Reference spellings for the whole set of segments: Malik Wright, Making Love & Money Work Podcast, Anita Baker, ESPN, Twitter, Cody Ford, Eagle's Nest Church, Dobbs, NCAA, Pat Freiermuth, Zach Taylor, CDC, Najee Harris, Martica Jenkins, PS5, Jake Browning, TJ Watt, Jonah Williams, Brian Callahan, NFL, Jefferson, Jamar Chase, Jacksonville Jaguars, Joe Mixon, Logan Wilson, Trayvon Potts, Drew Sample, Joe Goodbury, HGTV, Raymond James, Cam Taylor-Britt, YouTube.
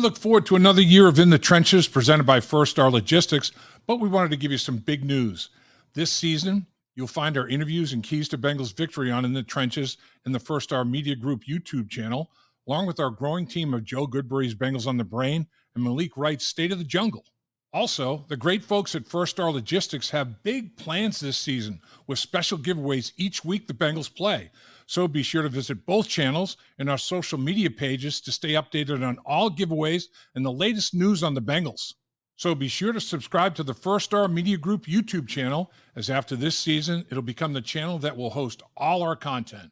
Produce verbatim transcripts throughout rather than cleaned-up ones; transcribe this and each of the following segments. look forward to another year of In the Trenches presented by First Star Logistics, but we wanted to give you some big news. This season, you'll find our interviews and keys to Bengals victory on In the Trenches in the First Star Media Group YouTube channel, along with our growing team of Joe Goodbury's Bengals on the Brain and Malik Wright's State of the Jungle. Also, the great folks at First Star Logistics have big plans this season with special giveaways each week the Bengals play. So be sure to visit both channels and our social media pages to stay updated on all giveaways and the latest news on the Bengals. So be sure to subscribe to the First Star Media Group YouTube channel, as after this season, it'll become the channel that will host all our content.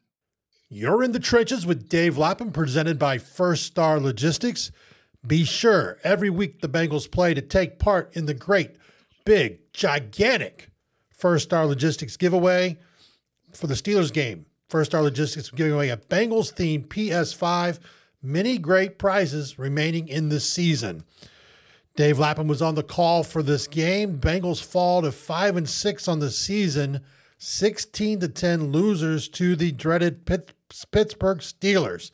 You're In the Trenches with Dave Lapham, presented by First Star Logistics. Be sure every week the Bengals play to take part in the great, big, gigantic First Star Logistics giveaway for the Steelers game. First Star Logistics giving away a Bengals-themed P S five. Many great prizes remaining in this season. Dave Lapham was on the call for this game. Bengals fall to five and six on the season, sixteen to ten losers to the dreaded Pitt- Pittsburgh Steelers.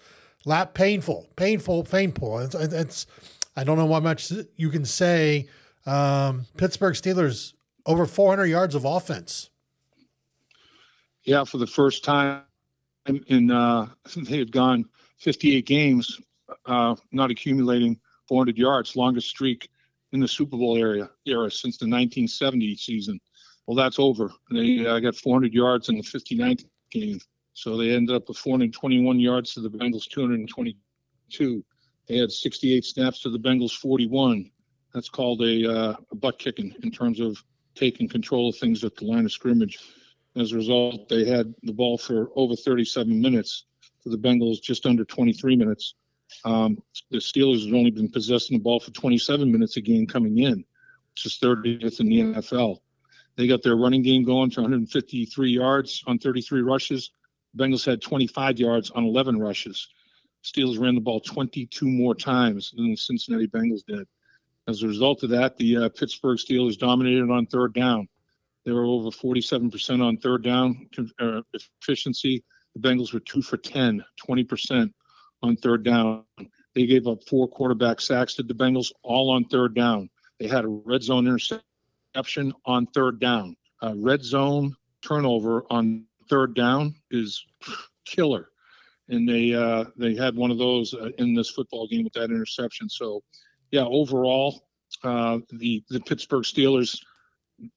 Lap painful, painful, painful. It's, it's, I don't know how much you can say. Um, Pittsburgh Steelers, over four hundred yards of offense. Yeah, for the first time in, uh, I think they had gone fifty-eight games, uh, not accumulating four hundred yards, longest streak in the Super Bowl era, era since the nineteen seventy season. Well, that's over. They uh, got four hundred yards in the fifty-ninth game. So they ended up with four hundred twenty-one yards to the Bengals, two hundred twenty-two. They had sixty-eight snaps to the Bengals, forty-one. That's called a, uh, a butt kicking in terms of taking control of things at the line of scrimmage. As a result, they had the ball for over thirty-seven minutes to the Bengals, just under twenty-three minutes. Um, the Steelers had only been possessing the ball for twenty-seven minutes a game coming in, which is thirtieth in the N F L. They got their running game going to one hundred fifty-three yards on thirty-three rushes. Bengals had twenty-five yards on eleven rushes. Steelers ran the ball twenty-two more times than the Cincinnati Bengals did. As a result of that, the uh, Pittsburgh Steelers dominated on third down. They were over forty-seven percent on third down uh, efficiency. The Bengals were two for ten, twenty percent on third down. They gave up four quarterback sacks to the Bengals, all on third down. They had a red zone interception on third down. A red zone turnover on third down is killer, and they uh, they had one of those uh, in this football game with that interception. So, yeah, overall, uh, the the Pittsburgh Steelers,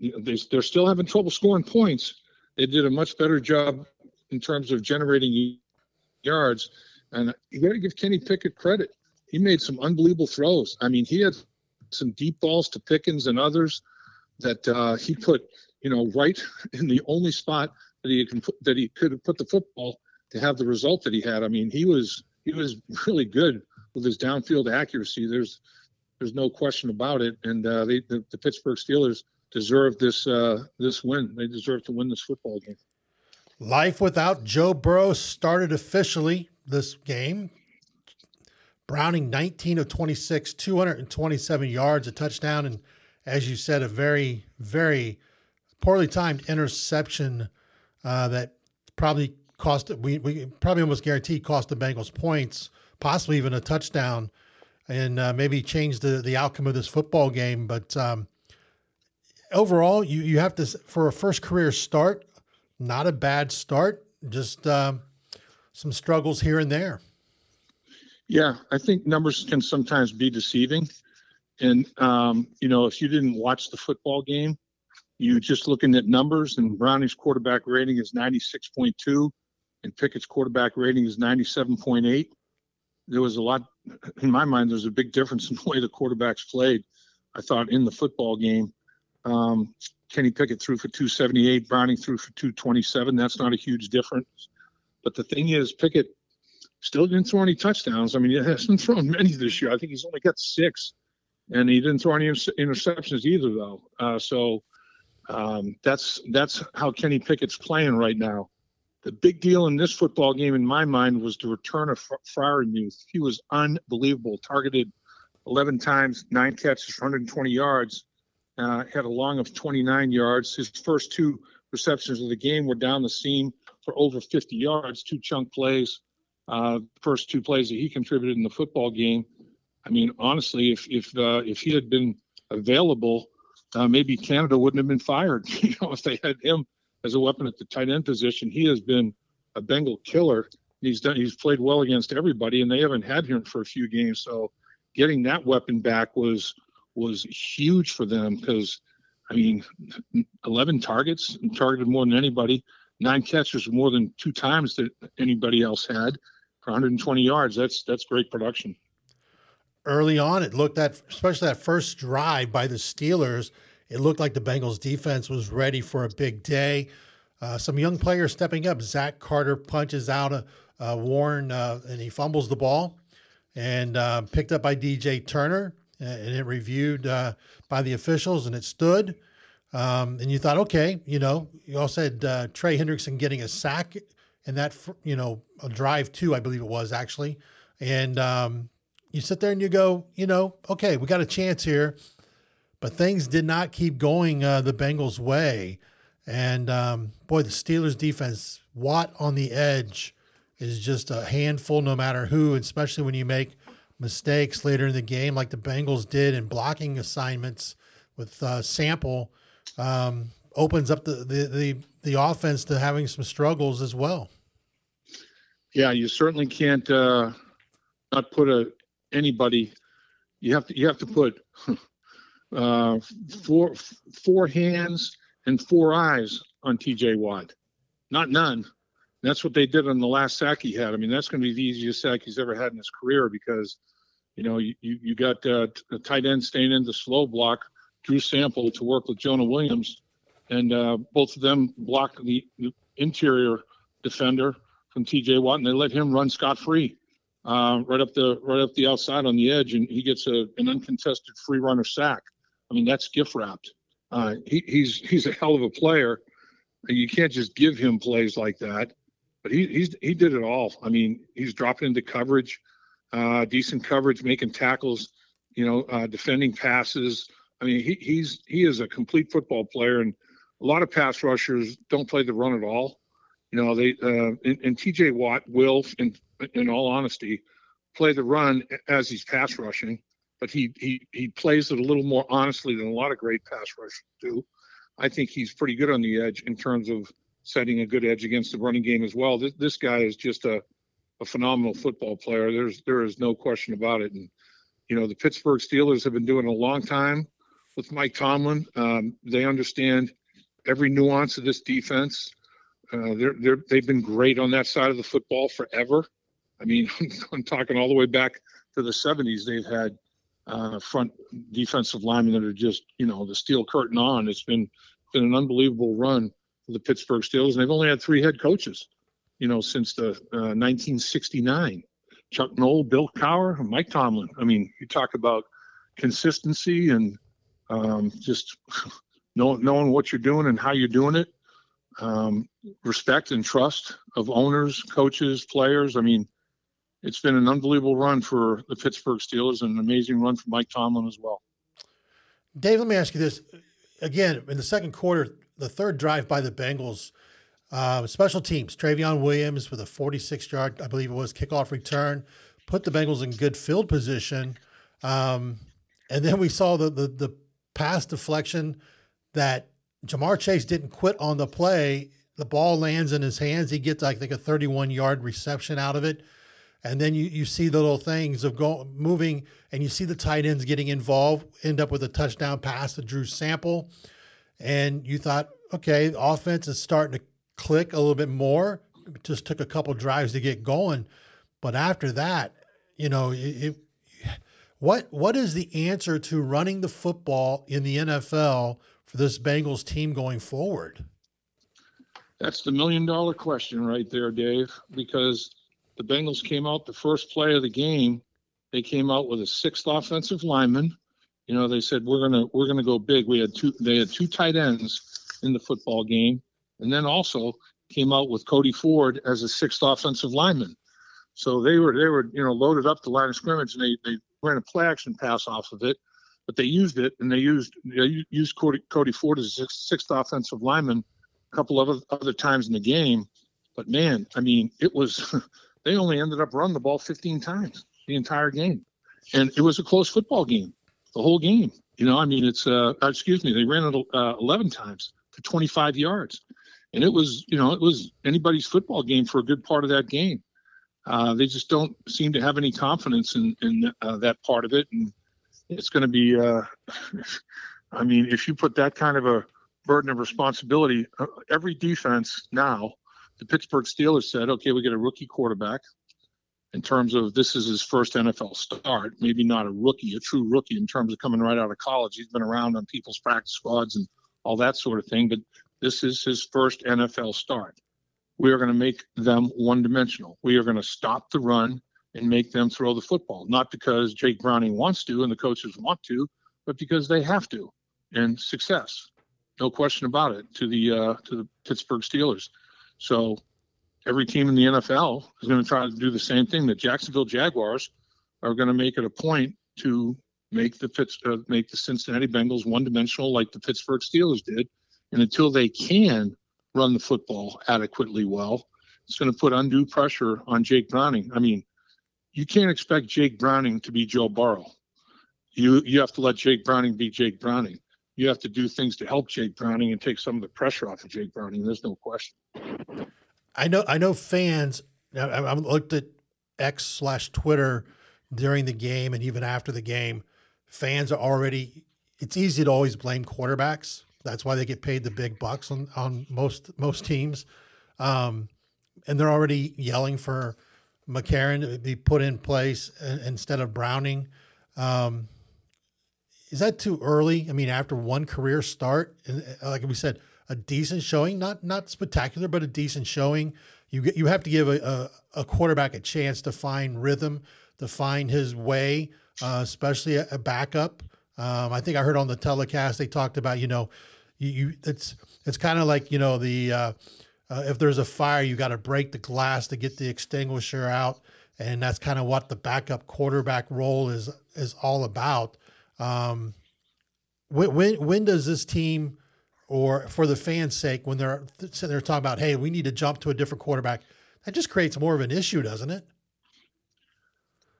they they're still having trouble scoring points. They did a much better job in terms of generating yards, and you got to give Kenny Pickett credit. He made some unbelievable throws. I mean, he had some deep balls to Pickens and others that uh, he put, you know, right in the only spot that he can put, that he could have put the football to have the result that he had. I mean, he was he was really good with his downfield accuracy. There's there's no question about it. And uh, they, the, the Pittsburgh Steelers deserve this uh, this win. They deserve to win this football game. Life without Joe Burrow started officially this game. Browning nineteen of twenty-six, two hundred twenty-seven yards, a touchdown, and as you said, a very very poorly timed interception. Uh, that probably cost we we probably almost guaranteed cost the Bengals points, possibly even a touchdown, and uh, maybe change the the outcome of this football game. But um, overall, you you have to, for a first career start, not a bad start. Just um, some struggles here and there. Yeah, I think numbers can sometimes be deceiving, and um, you know, if you didn't watch the football game, you're just looking at numbers, and Browning's quarterback rating is ninety-six point two, and Pickett's quarterback rating is ninety-seven point eight. There was a lot, in my mind, there's a big difference in the way the quarterbacks played, I thought, in the football game. Um, Kenny Pickett threw for two seventy-eight, Browning threw for two twenty-seven. That's not a huge difference. But the thing is, Pickett still didn't throw any touchdowns. I mean, he hasn't thrown many this year. I think he's only got six, and he didn't throw any interceptions either, though. Uh, so... Um, that's that's how Kenny Pickett's playing right now. The big deal in this football game, in my mind, was the return of Freiermuth. He was unbelievable. Targeted eleven times, nine catches, for one hundred twenty yards. Uh, had a long of twenty-nine yards. His first two receptions of the game were down the seam for over fifty yards, two chunk plays. Uh, first two plays that he contributed in the football game. I mean, honestly, if if uh, if he had been available, uh, maybe Canada wouldn't have been fired. You know, if they had him as a weapon at the tight end position, he has been a Bengal killer. He's done. He's played well against everybody, and they haven't had him for a few games. So, getting that weapon back was was huge for them because, I mean, eleven targets, targeted more than anybody, nine catches more than two times that anybody else had for one hundred twenty yards. That's that's great production. Early on, it looked that, especially that first drive by the Steelers, it looked like the Bengals defense was ready for a big day. Uh, some young players stepping up. Zach Carter punches out a, a Warren, uh, and he fumbles the ball, and uh, picked up by D J Turner, and it reviewed uh, by the officials, and it stood. Um, and you thought, okay, you know, you all said uh, Trey Hendrickson getting a sack, and that, you know, a drive two, I believe it was actually. And um, you sit there and you go, you know, okay, we got a chance here. But things did not keep going uh, the Bengals' way. And, um, boy, the Steelers' defense, Watt on the edge, is just a handful no matter who, especially when you make mistakes later in the game like the Bengals did in blocking assignments with uh, Sample, um, opens up the, the, the, the offense to having some struggles as well. Yeah, you certainly can't uh, not put a, anybody – you have to you have to put uh, four four hands – and four eyes on T J Watt, not none. That's what they did on the last sack he had. I mean, that's going to be the easiest sack he's ever had in his career because, you know, you you got uh, a tight end staying in the slow block, Drew Sample to work with Jonah Williams, and uh, both of them blocked the interior defender from T J Watt, and they let him run scot-free uh, right up the right up the outside on the edge, and he gets a, an uncontested free runner sack. I mean, that's gift wrapped. Uh, he, he's he's a hell of a player. You can't just give him plays like that. But he he's, he did it all. I mean, he's dropping into coverage, uh, decent coverage, making tackles, you know, uh, defending passes. I mean, he he's he is a complete football player. And a lot of pass rushers don't play the run at all. You know, they uh, and, and T J Watt will, in in all honesty, play the run as he's pass rushing. But he, he he plays it a little more honestly than a lot of great pass rushers do. I think he's pretty good on the edge in terms of setting a good edge against the running game as well. This, this guy is just a, a phenomenal football player. There's there is no question about it. And, you know, the Pittsburgh Steelers have been doing it a long time with Mike Tomlin. Um, they understand every nuance of this defense. Uh, they're, they're, they've been great on that side of the football forever. I mean, I'm talking all the way back to the seventies. They've had Uh, front defensive linemen that are just, you know, the steel curtain on. It's been been an unbelievable run for the Pittsburgh Steelers, and they've only had three head coaches, you know, since the uh, nineteen sixty-nine. Chuck Noll, Bill Cowher, and Mike Tomlin. I mean, you talk about consistency and um, just know, knowing what you're doing and how you're doing it. Um, respect and trust of owners, coaches, players. I mean, it's been an unbelievable run for the Pittsburgh Steelers and an amazing run for Mike Tomlin as well. Dave, let me ask you this. Again, in the second quarter, the third drive by the Bengals, uh, special teams, Travion Williams with a forty-six-yard, I believe it was, kickoff return, put the Bengals in good field position. Um, and then we saw the, the the pass deflection that Jamar Chase didn't quit on the play. The ball lands in his hands. He gets, I think, a thirty-one-yard reception out of it. And then you, you see the little things of going, moving, and you see the tight ends getting involved, end up with a touchdown pass to Drew Sample. And you thought, okay, the offense is starting to click a little bit more. It just took a couple drives to get going. But after that, you know, it, it, what what is the answer to running the football in the N F L for this Bengals team going forward? That's the million-dollar question right there, Dave, because – the Bengals came out the first play of the game. They came out with a sixth offensive lineman. You know, they said we're gonna we're gonna go big. We had two. They had two tight ends in the football game, and then also came out with Cody Ford as a sixth offensive lineman. So they were they were you know loaded up the line of scrimmage, and they they ran a play action pass off of it, but they used it and they used they used Cody, Cody Ford as a sixth offensive lineman a couple of other times in the game. But man, I mean, it was. They only ended up running the ball fifteen times the entire game. And it was a close football game, the whole game. You know, I mean, it's, uh, excuse me, they ran it uh, eleven times for twenty-five yards. And it was, you know, it was anybody's football game for a good part of that game. Uh, they just don't seem to have any confidence in, in uh, that part of it. And it's going to be, uh, I mean, if you put that kind of a burden of responsibility, uh, every defense now, the Pittsburgh Steelers said, okay, we get a rookie quarterback. In terms of this is his first N F L start, maybe not a rookie, a true rookie in terms of coming right out of college. He's been around on people's practice squads and all that sort of thing, but this is his first N F L start. We are going to make them one-dimensional. We are going to stop the run and make them throw the football, not because Jake Browning wants to and the coaches want to, but because they have to. And success, no question about it, to the uh, to the Pittsburgh Steelers. So every team in the N F L is going to try to do the same thing. The Jacksonville Jaguars are going to make it a point to make the Pitts, uh, make the Cincinnati Bengals one-dimensional like the Pittsburgh Steelers did. And until they can run the football adequately well, it's going to put undue pressure on Jake Browning. I mean, you can't expect Jake Browning to be Joe Burrow. You you have to let Jake Browning be Jake Browning. You have to do things to help Jake Browning and take some of the pressure off of Jake Browning. There's no question. I know, I know fans, I looked at X slash Twitter during the game and even after the game, fans are already, it's easy to always blame quarterbacks. That's why they get paid the big bucks on, on most, most teams. Um, and they're already yelling for McCarron to be put in place instead of Browning. Um, is that too early? I mean, after one career start, like we said, a decent showing, not not spectacular, but a decent showing. You get, you have to give a, a, a quarterback a chance to find rhythm, to find his way, uh, especially a, a backup. Um, I think I heard on the telecast they talked about, you know, you, you it's it's kind of like, you know, the uh, uh, if there's a fire, you got to break the glass to get the extinguisher out, and that's kind of what the backup quarterback role is is all about. Um, when when, when does this team, or for the fans' sake, when they're sitting there talking about, hey, we need to jump to a different quarterback, that just creates more of an issue, doesn't it?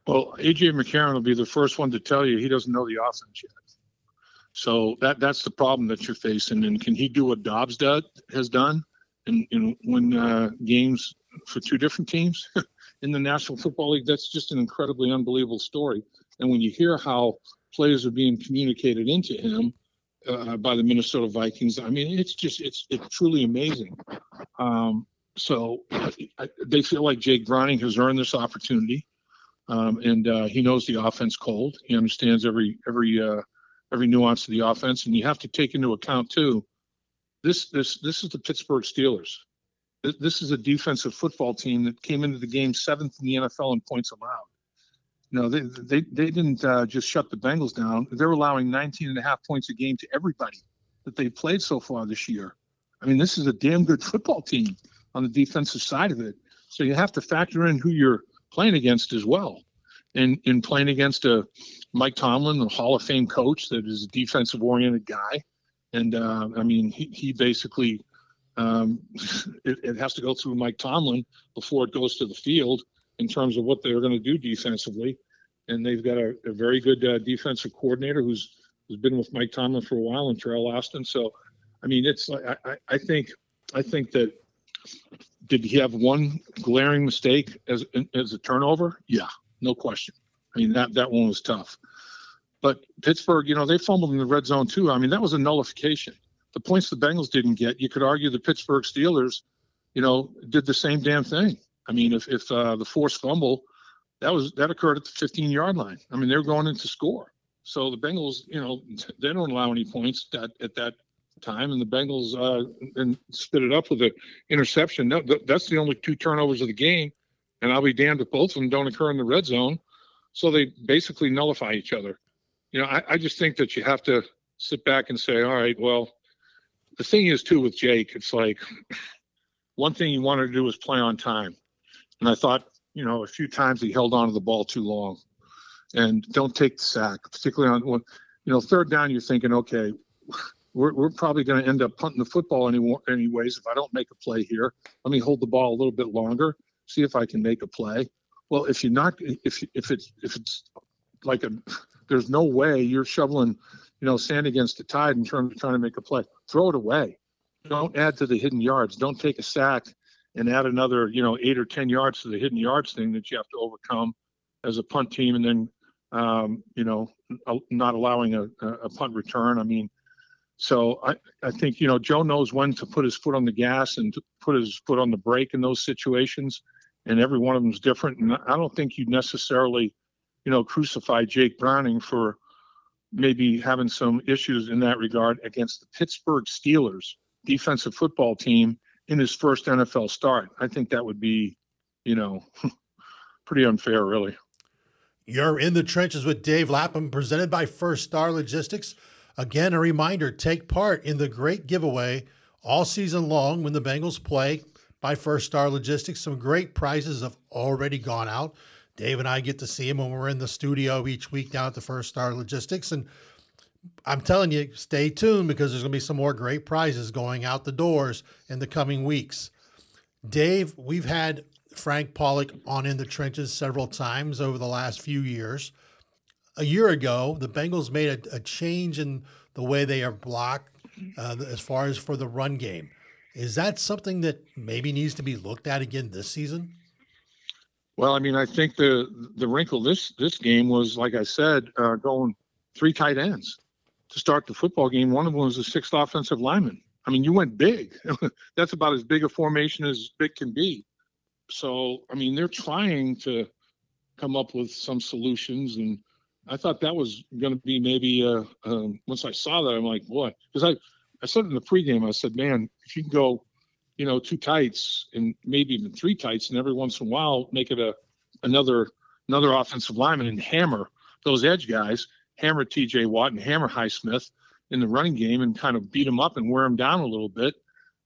Well, A J. McCarron will be the first one to tell you he doesn't know the offense yet. So that that's the problem that you're facing. And can he do what Dobbs does, has done and in, in win uh, games for two different teams in the National Football League? That's just an incredibly unbelievable story. And when you hear how plays are being communicated into him, Uh, by the Minnesota Vikings. I mean, it's just, it's it's truly amazing. Um, so I, they feel like Jake Browning has earned this opportunity, um, and uh, he knows the offense cold. He understands every every uh, every nuance of the offense, and you have to take into account too. This this this is the Pittsburgh Steelers. This is a defensive football team that came into the game seventh in the N F L in points allowed. No, they they they didn't uh, just shut the Bengals down. They're allowing nineteen and a half points a game to everybody that they've played so far this year. I mean, this is a damn good football team on the defensive side of it. So you have to factor in who you're playing against as well. And in playing against a Mike Tomlin, a Hall of Fame coach that is a defensive-oriented guy, and uh, I mean, he he basically um, it, it has to go through Mike Tomlin before it goes to the field in terms of what they're going to do defensively. And they've got a, a very good uh, defensive coordinator who's who's been with Mike Tomlin for a while, and Terrell Austin. So, I mean, it's I, I, I think I think that did he have one glaring mistake as as a turnover? Yeah, no question. I mean, that, that one was tough. But Pittsburgh, you know, they fumbled in the red zone too. I mean, that was a nullification. The points the Bengals didn't get, you could argue the Pittsburgh Steelers, you know, did the same damn thing. I mean, if, if uh, the forced fumble, that was that occurred at the fifteen-yard line. I mean, they're going in to score. So the Bengals, you know, they don't allow any points that, at that time, and the Bengals uh, and spit it up with an interception. No, that's the only two turnovers of the game, and I'll be damned if both of them don't occur in the red zone. So they basically nullify each other. You know, I, I just think that you have to sit back and say, all right, well, the thing is, too, with Jake, it's like one thing he wanted to do was play on time. And I thought, you know, a few times he held on to the ball too long. And don't take the sack, particularly on, well, you know, third down, you're thinking, okay, we're we're probably going to end up punting the football any, anyways if I don't make a play here. Let me hold the ball a little bit longer, see if I can make a play. Well, if you're not, if if it's if it's like a, there's no way you're shoveling, you know, sand against the tide in terms of trying to make a play. Throw it away. Don't add to the hidden yards. Don't take a sack and add another, you know, eight or ten yards to the hidden yards thing that you have to overcome as a punt team. And then, um, you know, not allowing a, a punt return. I mean, so I, I think, you know, Joe knows when to put his foot on the gas and to put his foot on the brake in those situations. And every one of them is different. And I don't think you necessarily, you know, crucify Jake Browning for maybe having some issues in that regard against the Pittsburgh Steelers defensive football team in his first N F L start. I think that would be, you know, pretty unfair, really. You're in the trenches with Dave Lapham, presented by First Star Logistics. Again, a reminder, take part in the great giveaway all season long when the Bengals play by First Star Logistics. Some great prizes have already gone out. Dave and I get to see him when we're in the studio each week down at the First Star Logistics. And I'm telling you, stay tuned, because there's going to be some more great prizes going out the doors in the coming weeks. Dave, we've had Frank Pollock on In the Trenches several times over the last few years. A year ago, the Bengals made a, a change in the way they are blocked uh, as far as for the run game. Is that something that maybe needs to be looked at again this season? Well, I mean, I think the the wrinkle this this game was, like I said, uh, going three tight ends to start the football game. One of them was a sixth offensive lineman. I mean, you went big. That's about as big a formation as big can be. So, I mean, they're trying to come up with some solutions, and I thought that was going to be maybe uh, um, once I saw that, I'm like, boy, because I, I said in the pregame, I said, man, if you can go, you know, two tights and maybe even three tights, and every once in a while make it a another another offensive lineman and hammer those edge guys, hammer T J Watt and hammer Highsmith in the running game and kind of beat them up and wear them down a little bit.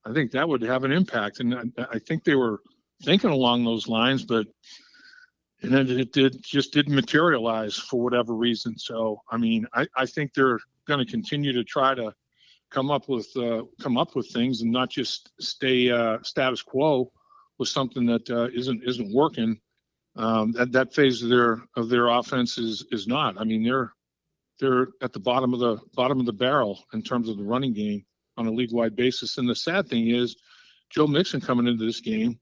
I think that would have an impact, and I, I think they were thinking along those lines, but and then it did just didn't materialize for whatever reason. So I mean, I, I think they're going to continue to try to come up with uh, come up with things and not just stay uh, status quo with something that uh, isn't isn't working. Um, that that phase of their of their offense is is not. I mean, they're they're at the bottom of the bottom of the barrel in terms of the running game on a league-wide basis. And the sad thing is, Joe Mixon coming into this game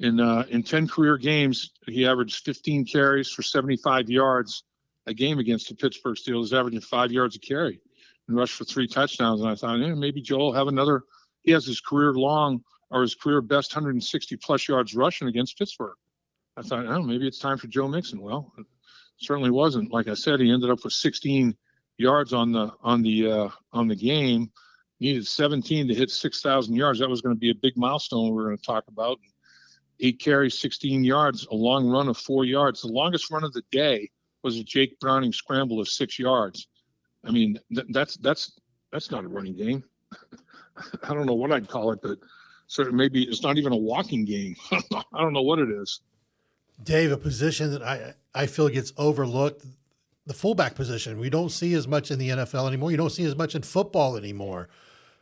in uh, in ten career games, he averaged fifteen carries for seventy-five yards a game against the Pittsburgh Steelers, averaging five yards a carry, and rushed for three touchdowns. And I thought, eh, maybe Joe will have another. He has his career long or his career best one hundred sixty plus yards rushing against Pittsburgh. I thought, oh, maybe it's time for Joe Mixon. Well, it certainly wasn't. Like I said, he ended up with sixteen yards on the on the uh, on the game. He needed seventeen to hit six thousand yards. That was going to be a big milestone we were going to talk about. He carries sixteen yards, a long run of four yards. The longest run of the day was a Jake Browning scramble of six yards. I mean, th- that's that's that's not a running game. I don't know what I'd call it, but sort of maybe it's not even a walking game. I don't know what it is. Dave, a position that I, I feel gets overlooked, the fullback position. We don't see as much in the N F L anymore. You don't see as much in football anymore.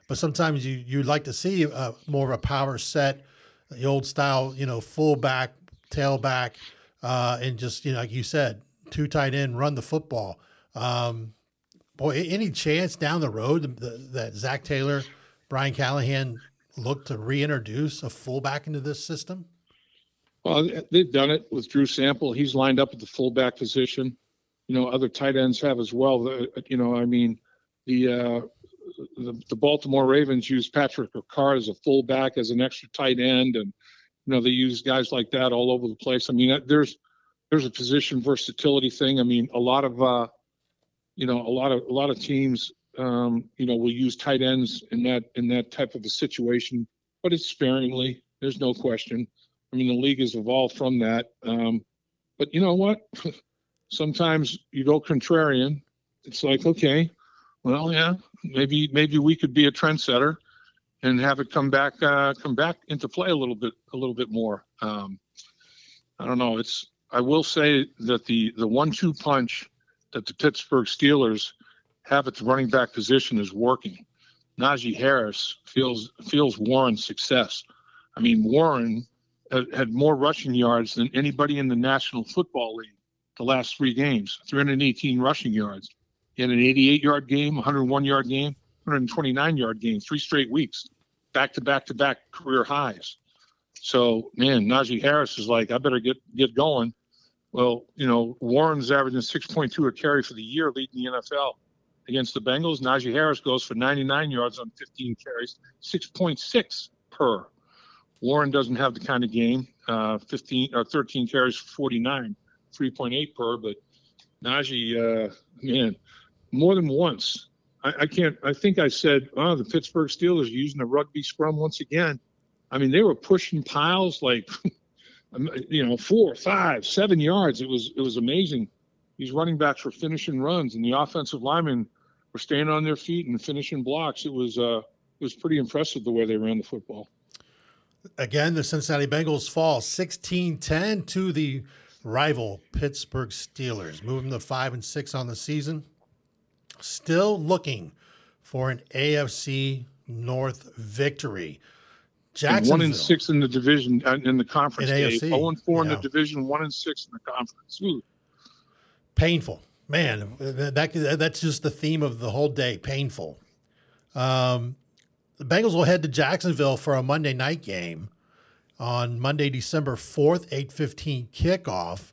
But sometimes you, you'd like to see uh, more of a power set, the old style, you know, fullback, tailback, uh, and just, you know, like you said, two tight end, run the football. Um Boy, any chance down the road that Zach Taylor, Brian Callahan look to reintroduce a fullback into this system? Well, they've done it with Drew Sample. He's lined up at the fullback position. You know, other tight ends have as well. You know, I mean, the uh, the, the Baltimore Ravens used Patrick Ricard as a fullback, as an extra tight end, and you know they use guys like that all over the place. I mean, there's there's a position versatility thing. I mean, a lot of uh, You know, a lot of a lot of teams, um, you know, will use tight ends in that in that type of a situation, but it's sparingly. There's no question. I mean, the league has evolved from that. Um, but you know what? Sometimes you go contrarian. It's like, okay, well, yeah, maybe maybe we could be a trendsetter and have it come back uh, come back into play a little bit a little bit more. Um, I don't know. It's I will say that the the one two punch that the Pittsburgh Steelers have at the running back position is working. Najee Harris feels feels Warren's success. I mean, Warren had, had more rushing yards than anybody in the National Football League the last three games, three hundred eighteen rushing yards. He had an eighty-eight-yard game, one hundred one-yard game, one hundred twenty-nine-yard game, three straight weeks, back-to-back-to-back career highs. So, man, Najee Harris is like, I better get, get going. Well, you know, Warren's averaging six point two a carry for the year, leading the N F L. Against the Bengals, Najee Harris goes for ninety-nine yards on fifteen carries, six point six per. Warren doesn't have the kind of game, uh, fifteen or thirteen carries for forty-nine, three point eight per. But Najee, uh, man, more than once, I, I can't. I think I said, oh, the Pittsburgh Steelers are using a rugby scrum once again. I mean, they were pushing piles like, you know, four, five, seven yards. It was it was amazing. These running backs were finishing runs, and the offensive linemen were staying on their feet and finishing blocks. It was uh, it was pretty impressive the way they ran the football. Again, the Cincinnati Bengals fall sixteen ten to the rival Pittsburgh Steelers, moving to five and six on the season. Still looking for an A F C North victory. Jacksonville. One and six in the division in the conference. In A F C, zero and four in the division, one and six in the conference. Ooh. Painful, man. That that's just the theme of the whole day. Painful. Um, the Bengals will head to Jacksonville for a Monday night game on Monday, December fourth, eight fifteen kickoff.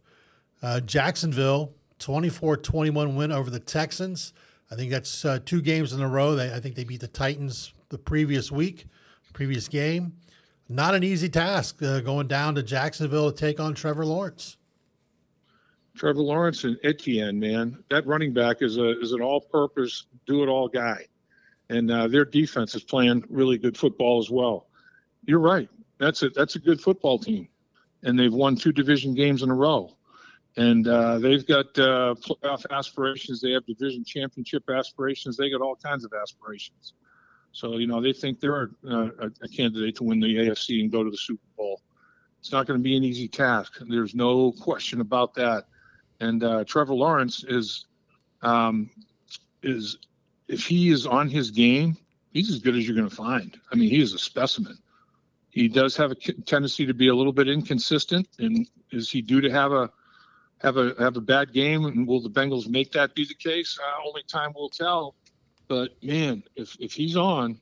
Uh, Jacksonville twenty-four twenty-one win over the Texans. I think that's uh, two games in a row. They, I think they beat the Titans the previous week. Previous game, not an easy task uh, going down to Jacksonville to take on Trevor Lawrence. Trevor Lawrence and Etienne, man, that running back is a is an all-purpose, do-it-all guy, and uh, their defense is playing really good football as well. You're right, that's a that's a good football team, and they've won two division games in a row, and uh, they've got uh, playoff aspirations. They have division championship aspirations. They got all kinds of aspirations. So, you know, they think they're uh, a candidate to win the A F C and go to the Super Bowl. It's not going to be an easy task. There's no question about that. And uh, Trevor Lawrence is, um, is, if he is on his game, he's as good as you're going to find. I mean, he is a specimen. He does have a tendency to be a little bit inconsistent. And is he due to have a have a have a bad game? And will the Bengals make that be the case? Uh, only time will tell. But man, if, if he's on,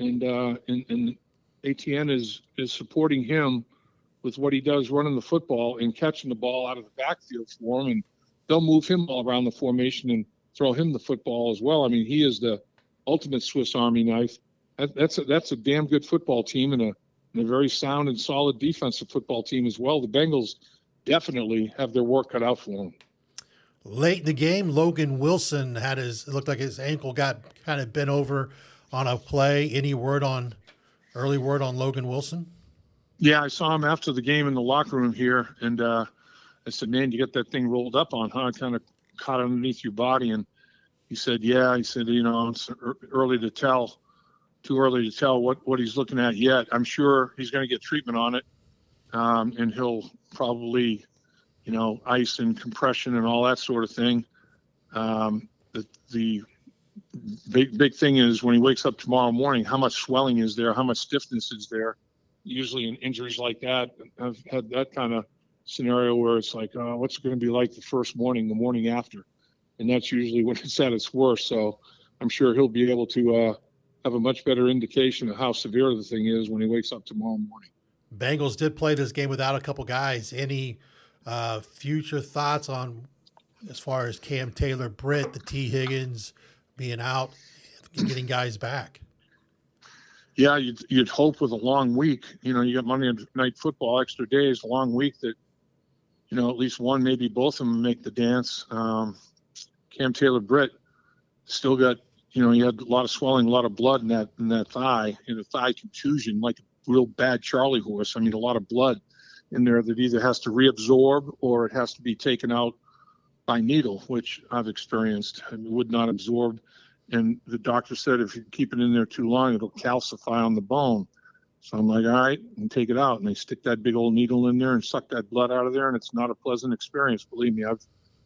and uh, and and Etienne is is supporting him with what he does running the football and catching the ball out of the backfield for him, and they'll move him all around the formation and throw him the football as well. I mean, he is the ultimate Swiss Army knife. That, that's a, that's a damn good football team, and a, and a very sound and solid defensive football team as well. The Bengals definitely have their work cut out for them. Late in the game, Logan Wilson had his, it looked like his ankle got kind of bent over on a play. Any word on, early word on Logan Wilson? Yeah, I saw him after the game in the locker room here. And uh, I said, man, you got that thing rolled up on, huh? Kind of caught underneath your body. And he said, yeah. He said, you know, it's early to tell, too early to tell what, what he's looking at yet. I'm sure he's going to get treatment on it. Um, and he'll probably... you know, ice and compression and all that sort of thing. Um, the the big big thing is when he wakes up tomorrow morning, how much swelling is there? How much stiffness is there? Usually in injuries like that, I've had that kind of scenario where it's like, uh, what's it going to be like the first morning, the morning after? And that's usually when it's at its worst. So I'm sure he'll be able to uh, have a much better indication of how severe the thing is when he wakes up tomorrow morning. Bengals did play this game without a couple guys. Any Uh, future thoughts on as far as Cam Taylor-Britt, the T. Higgins being out, getting guys back? Yeah, you'd, you'd hope with a long week. You know, you got Monday Night Football, extra days, long week that, you know, at least one, maybe both of them make the dance. Um, Cam Taylor-Britt still got, you know, he had a lot of swelling, a lot of blood in that in that thigh, in a thigh contusion, like a real bad Charlie horse. I mean, a lot of blood in there that either has to reabsorb or it has to be taken out by needle, which I've experienced. I mean, would not absorb. And the doctor said, if you keep it in there too long, it'll calcify on the bone. So I'm like, all right, and take it out. And they stick that big old needle in there and suck that blood out of there. And it's not a pleasant experience. Believe me, I've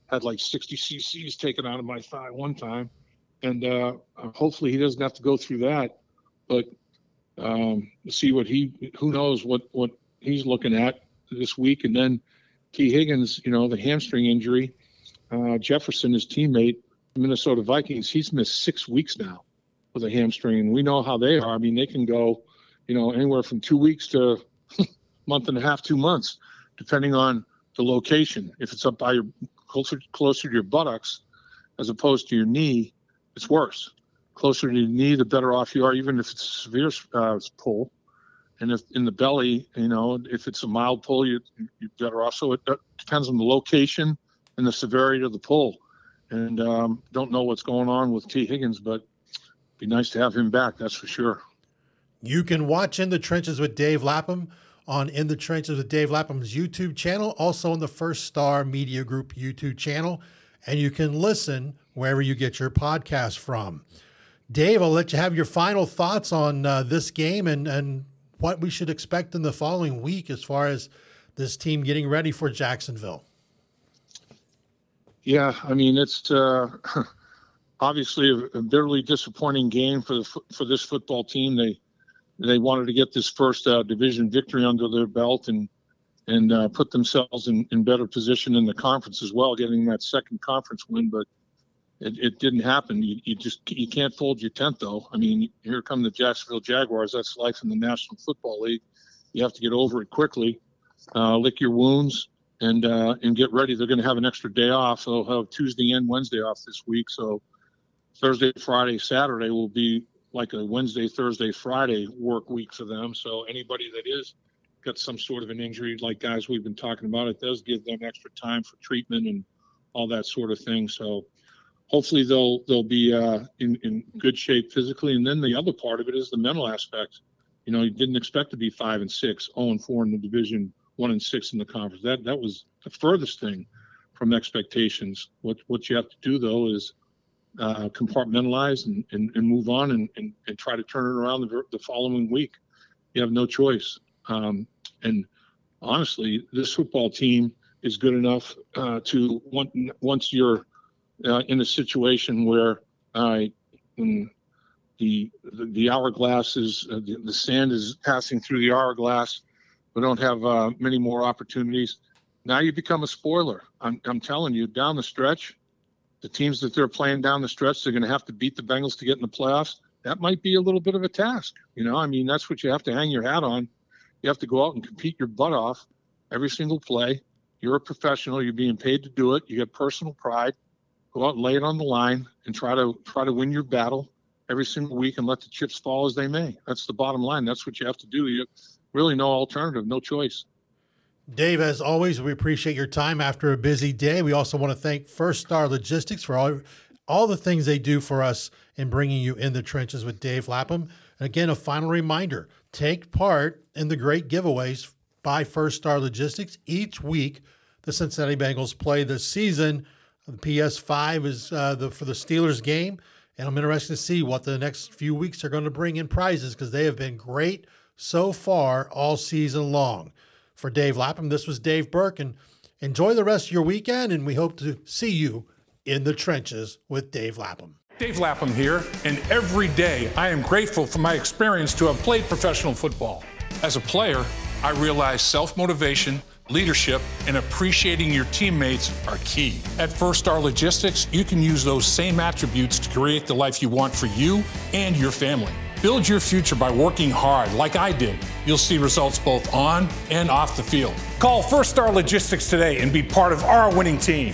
had like sixty cc's taken out of my thigh one time. And uh, hopefully he doesn't have to go through that, but um, see what he, who knows what, what he's looking at this week. And then T. Higgins, you know, the hamstring injury. Uh, Jefferson, his teammate, the Minnesota Vikings, he's missed six weeks now with a hamstring. And we know how they are. I mean, they can go, you know, anywhere from two weeks to a month and a half, two months, depending on the location. If it's up by your closer, closer to your buttocks as opposed to your knee, it's worse. Closer to your knee, the better off you are, even if it's a severe uh, pull. And if in the belly, you know, if it's a mild pull, you, you're better off. So it depends on the location and the severity of the pull. And um, don't know what's going on with T. Higgins, but it'd be nice to have him back, that's for sure. You can watch In the Trenches with Dave Lapham on In the Trenches with Dave Lapham's YouTube channel, also on the First Star Media Group YouTube channel. And you can listen wherever you get your podcast from. Dave, I'll let you have your final thoughts on uh, this game and, and what we should expect in the following week as far as this team getting ready for Jacksonville. Yeah, I mean, it's uh, obviously a, a bitterly disappointing game for the, for this football team. They they wanted to get this first uh, division victory under their belt and and uh, put themselves in, in better position in the conference as well, getting that second conference win, but It, it didn't happen. You, you just you can't fold your tent, though. I mean, here come the Jacksonville Jaguars. That's life in the National Football League. You have to get over it quickly, uh, lick your wounds, and uh, and get ready. They're going to have an extra day off. They'll have Tuesday and Wednesday off this week. So Thursday, Friday, Saturday will be like a Wednesday, Thursday, Friday work week for them. So anybody that is got some sort of an injury, like guys we've been talking about, it does give them extra time for treatment and all that sort of thing. So hopefully they'll they'll be uh, in, in good shape physically. And then the other part of it is the mental aspect. You know, you didn't expect to be five and six, oh and four in the division, one and six in the conference. That that was the furthest thing from expectations. What what you have to do, though, is uh, compartmentalize and, and, and move on and, and, and try to turn it around the, the following week. You have no choice. Um, and honestly, this football team is good enough uh, to one, once you're Uh, in a situation where uh, the, the the hourglass is uh, the, the sand is passing through the hourglass, we don't have uh, many more opportunities. Now you become a spoiler. I'm I'm telling you, down the stretch, the teams that they're playing down the stretch, they're going to have to beat the Bengals to get in the playoffs. That might be a little bit of a task. You know, I mean, that's what you have to hang your hat on. You have to go out and compete your butt off every single play. You're a professional. You're being paid to do it. You got personal pride. Go out and lay it on the line and try to try to win your battle every single week and let the chips fall as they may. That's the bottom line. That's what you have to do. You really no alternative, no choice. Dave, as always, we appreciate your time after a busy day. We also want to thank First Star Logistics for all, all the things they do for us in bringing you In the Trenches with Dave Lapham. And again, a final reminder, take part in the great giveaways by First Star Logistics. Each week, the Cincinnati Bengals play this season. The P S five is uh, the for the Steelers game, and I'm interested to see what the next few weeks are going to bring in prizes because they have been great so far all season long. For Dave Lapham, this was Dave Burke, and enjoy the rest of your weekend, and we hope to see you in the trenches with Dave Lapham. Dave Lapham here, and every day I am grateful for my experience to have played professional football. As a player, I realized self-motivation, leadership, and appreciating your teammates are key. At First Star Logistics, you can use those same attributes to create the life you want for you and your family. Build your future by working hard like I did. You'll see results both on and off the field. Call First Star Logistics today and be part of our winning team.